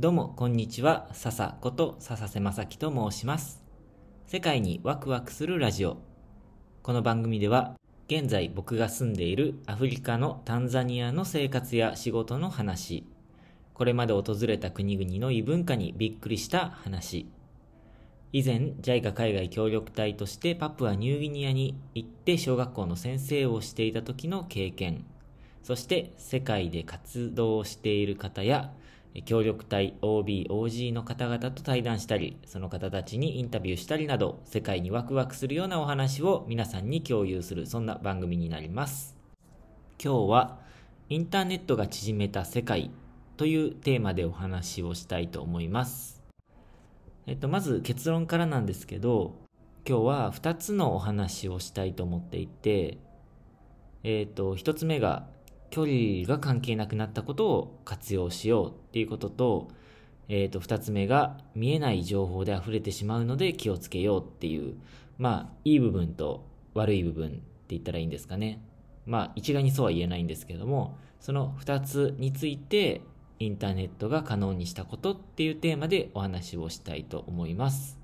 どうもこんにちは、笹こと笹瀬正樹と申します。世界にワクワクするラジオ。この番組では現在僕が住んでいるアフリカのタンザニアの生活や仕事の話、これまで訪れた国々の異文化にびっくりした話、以前 JICA 海外協力隊としてパプアニューギニアに行って小学校の先生をしていた時の経験、そして世界で活動している方や協力隊 OB、OG の方々と対談したり、その方たちにインタビューしたりなど、世界にワクワクするようなお話を皆さんに共有する、そんな番組になります。今日はインターネットが縮めた世界というテーマでお話をしたいと思います。まず結論からなんですけど、今日は2つのお話をしたいと思っていて、1つ目が距離が関係なくなったことを活用しようっていうことと、2つ目が見えない情報で溢れてしまうので気をつけようっていう、いい部分と悪い部分って言ったらいいんですかね。一概にそうは言えないんですけども、その2つについてインターネットが可能にしたことっていうテーマでお話をしたいと思います。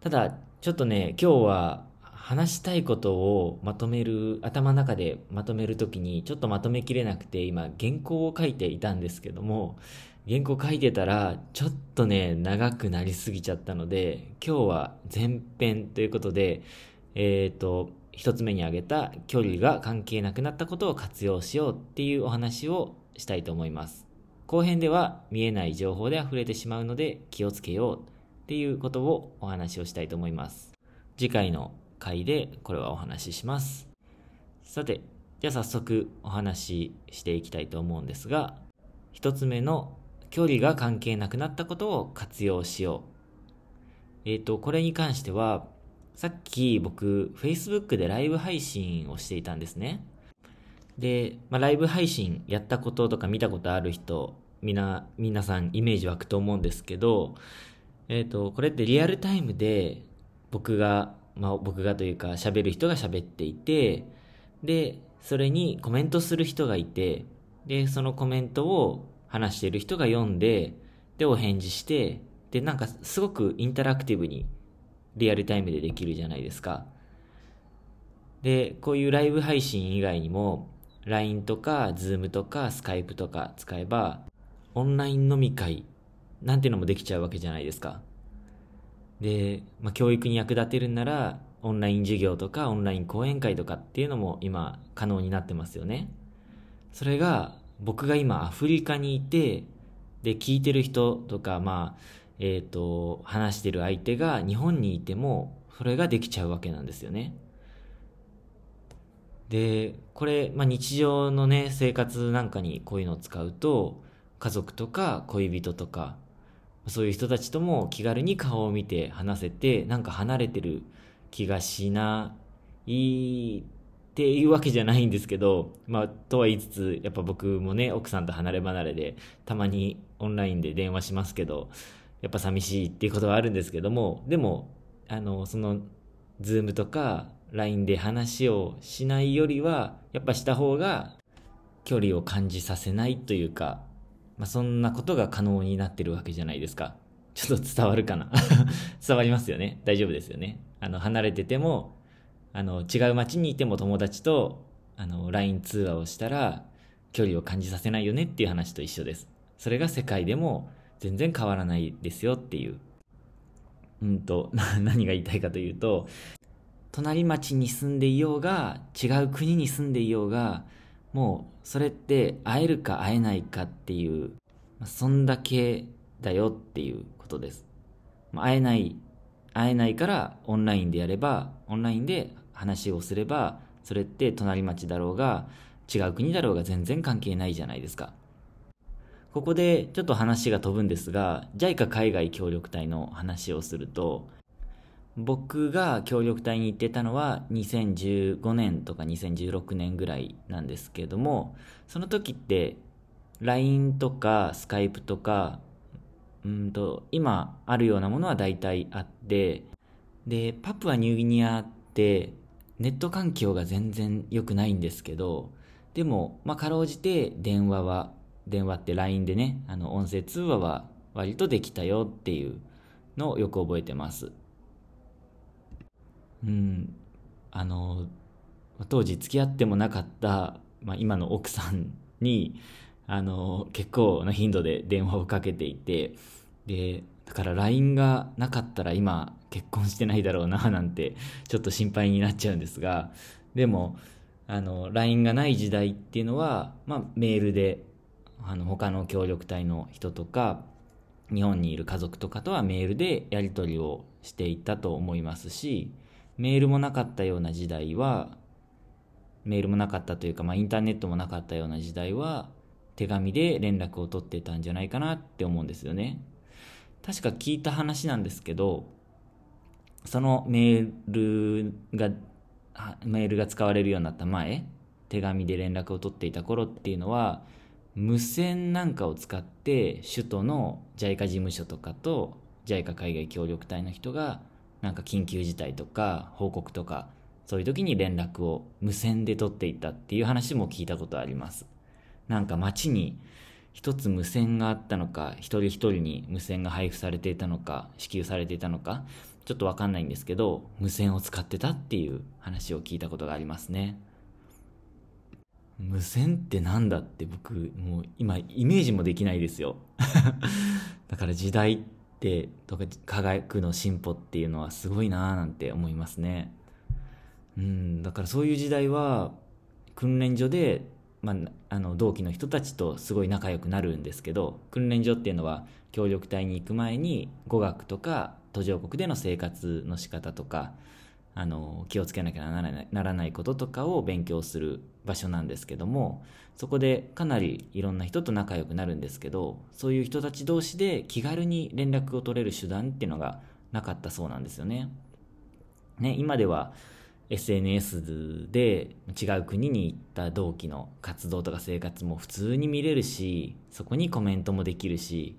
ただちょっとね、今日は話したいことを頭の中でまとめるときにちょっとまとめきれなくて、今原稿を書いていたんですけども、原稿書いてたらちょっとね長くなりすぎちゃったので、今日は前編ということで、一つ目に挙げた距離が関係なくなったことを活用しようっていうお話をしたいと思います。後編では見えない情報で溢れてしまうので気をつけようっていうことをお話をしたいと思います。次回の回でこれはお話しします。さて、じゃあ早速お話ししていきたいと思うんですが、一つ目の距離が関係なくなったことを活用しよう。これに関してはさっき僕 Facebook でライブ配信をしていたんですね。で、ライブ配信やったこととか見たことある人、皆さんイメージ湧くと思うんですけど、これってリアルタイムで僕がというか喋る人が喋っていて、でそれにコメントする人がいて、でそのコメントを話している人が読んで、でお返事して、でなんかすごくインタラクティブにリアルタイムでできるじゃないですか。でこういうライブ配信以外にも LINE とか Zoom とか Skype とか使えばオンライン飲み会なんてのもできちゃうわけじゃないですか。で、教育に役立てるならオンライン授業とかオンライン講演会とかっていうのも今可能になってますよね。それが僕が今アフリカにいて、で聞いてる人とか話してる相手が日本にいてもそれができちゃうわけなんですよね。でこれ、日常のね生活なんかにこういうのを使うと、家族とか恋人とかそういう人たちとも気軽に顔を見て話せて、なんか離れてる気がしないっていうわけじゃないんですけど、とは言いつつ、やっぱ僕もね奥さんと離れ離れでたまにオンラインで電話しますけど、やっぱ寂しいっていうことはあるんですけども、でもその Zoom とか LINE で話をしないよりはやっぱした方が距離を感じさせないというか、そんなことが可能になってるわけじゃないですか。ちょっと伝わるかな伝わりますよね。大丈夫ですよね。離れてても、違う町にいても友達と、LINE 通話をしたら、距離を感じさせないよねっていう話と一緒です。それが世界でも全然変わらないですよっていう。何が言いたいかというと、隣町に住んでいようが、違う国に住んでいようが、もうそれって会えるか会えないかっていう、そんだけだよっていうことです。会えないからオンラインでやれば、オンラインで話をすれば、それって隣町だろうが違う国だろうが全然関係ないじゃないですか。ここでちょっと話が飛ぶんですが、 JICA 海外協力隊の話をすると、僕が協力隊に行ってたのは2015年とか2016年ぐらいなんですけども、その時って LINE とか Skype とか今あるようなものは大体あって、でパプアニューギニアってネット環境が全然良くないんですけど、でもかろうじて電話は電話って LINE でね、音声通話は割とできたよっていうのをよく覚えてます。うん、当時付き合ってもなかった、今の奥さんに結構な頻度で電話をかけていて、でだから LINE がなかったら今結婚してないだろうななんてちょっと心配になっちゃうんですが、でもLINE がない時代っていうのは、メールで他の協力隊の人とか日本にいる家族とかとはメールでやり取りをしていたと思いますし、メールもなかったような時代は、メールもなかったというか、インターネットもなかったような時代は手紙で連絡を取ってたんじゃないかなって思うんですよね。確か聞いた話なんですけど、そのメールが使われるようになった前、手紙で連絡を取っていた頃っていうのは、無線なんかを使って首都の JICA 事務所とかと JICA 海外協力隊の人がなんか緊急事態とか報告とか、そういう時に連絡を無線で取っていたっていう話も聞いたことあります。なんか街に一つ無線があったのか、一人一人に無線が配布されていたのか、支給されていたのか、ちょっとわかんないんですけど、無線を使ってたっていう話を聞いたことがありますね。無線ってなんだって僕もう今イメージもできないですよだから時代ってとか科学の進歩っていうのはすごいなーなんて思いますね。だからそういう時代は訓練所で、同期の人たちとすごい仲良くなるんですけど、訓練所っていうのは協力隊に行く前に語学とか途上国での生活の仕方とか気をつけなきゃならないこととかを勉強する場所なんですけども、そこでかなりいろんな人と仲良くなるんですけど、そういう人たち同士で気軽に連絡を取れる手段っていうのがなかったそうなんですよね。今では SNS で違う国に行った同期の活動とか生活も普通に見れるし、そこにコメントもできるし、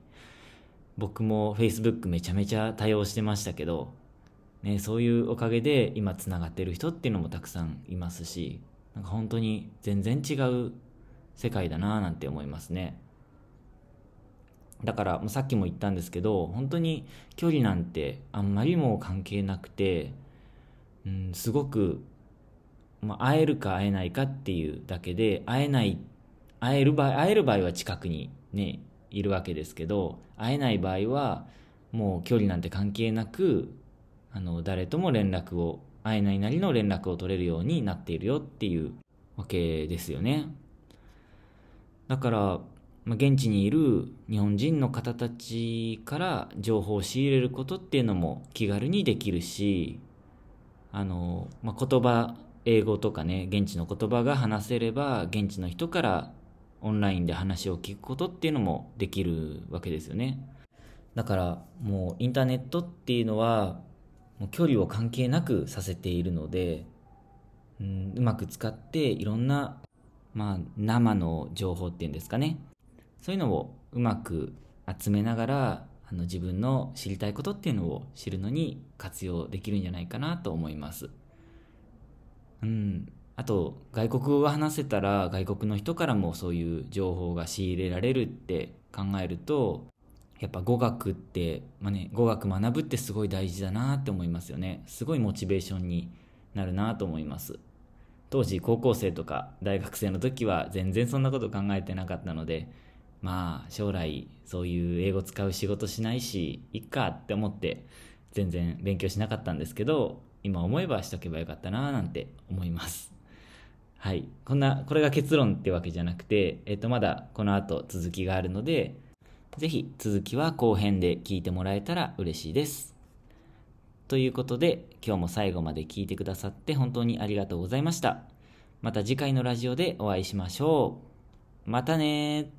僕も Facebook めちゃめちゃ対応してましたけどそういうおかげで今つながってる人っていうのもたくさんいますし、なんか本当に全然違う世界だななんて思いますね。だからさっきも言ったんですけど、本当に距離なんてあんまりもう関係なくて、すごく、会えるか会えないかっていうだけで、会える場合は近くにねいるわけですけど、会えない場合はもう距離なんて関係なく誰とも連絡を、会えないなりの連絡を取れるようになっているよっていうわけですよね。だから、現地にいる日本人の方たちから情報を仕入れることっていうのも気軽にできるし、言葉、英語とかね、現地の言葉が話せれば現地の人からオンラインで話を聞くことっていうのもできるわけですよね。だからもうインターネットっていうのは距離を関係なくさせているので、うまく使っていろんな、生の情報っていうんですかね、そういうのをうまく集めながら自分の知りたいことっていうのを知るのに活用できるんじゃないかなと思います。あと外国語が話せたら外国の人からもそういう情報が仕入れられるって考えると、やっぱ語学って、語学学ぶってすごい大事だなって思いますよね。すごいモチベーションになるなと思います。当時高校生とか大学生の時は全然そんなこと考えてなかったので、将来そういう英語使う仕事しないし、いっかって思って全然勉強しなかったんですけど、今思えばしとけばよかったななんて思います。はい。これが結論ってわけじゃなくて、まだこの後続きがあるので、ぜひ続きは後編で聞いてもらえたら嬉しいです。ということで、今日も最後まで聞いてくださって本当にありがとうございました。また次回のラジオでお会いしましょう。またねー。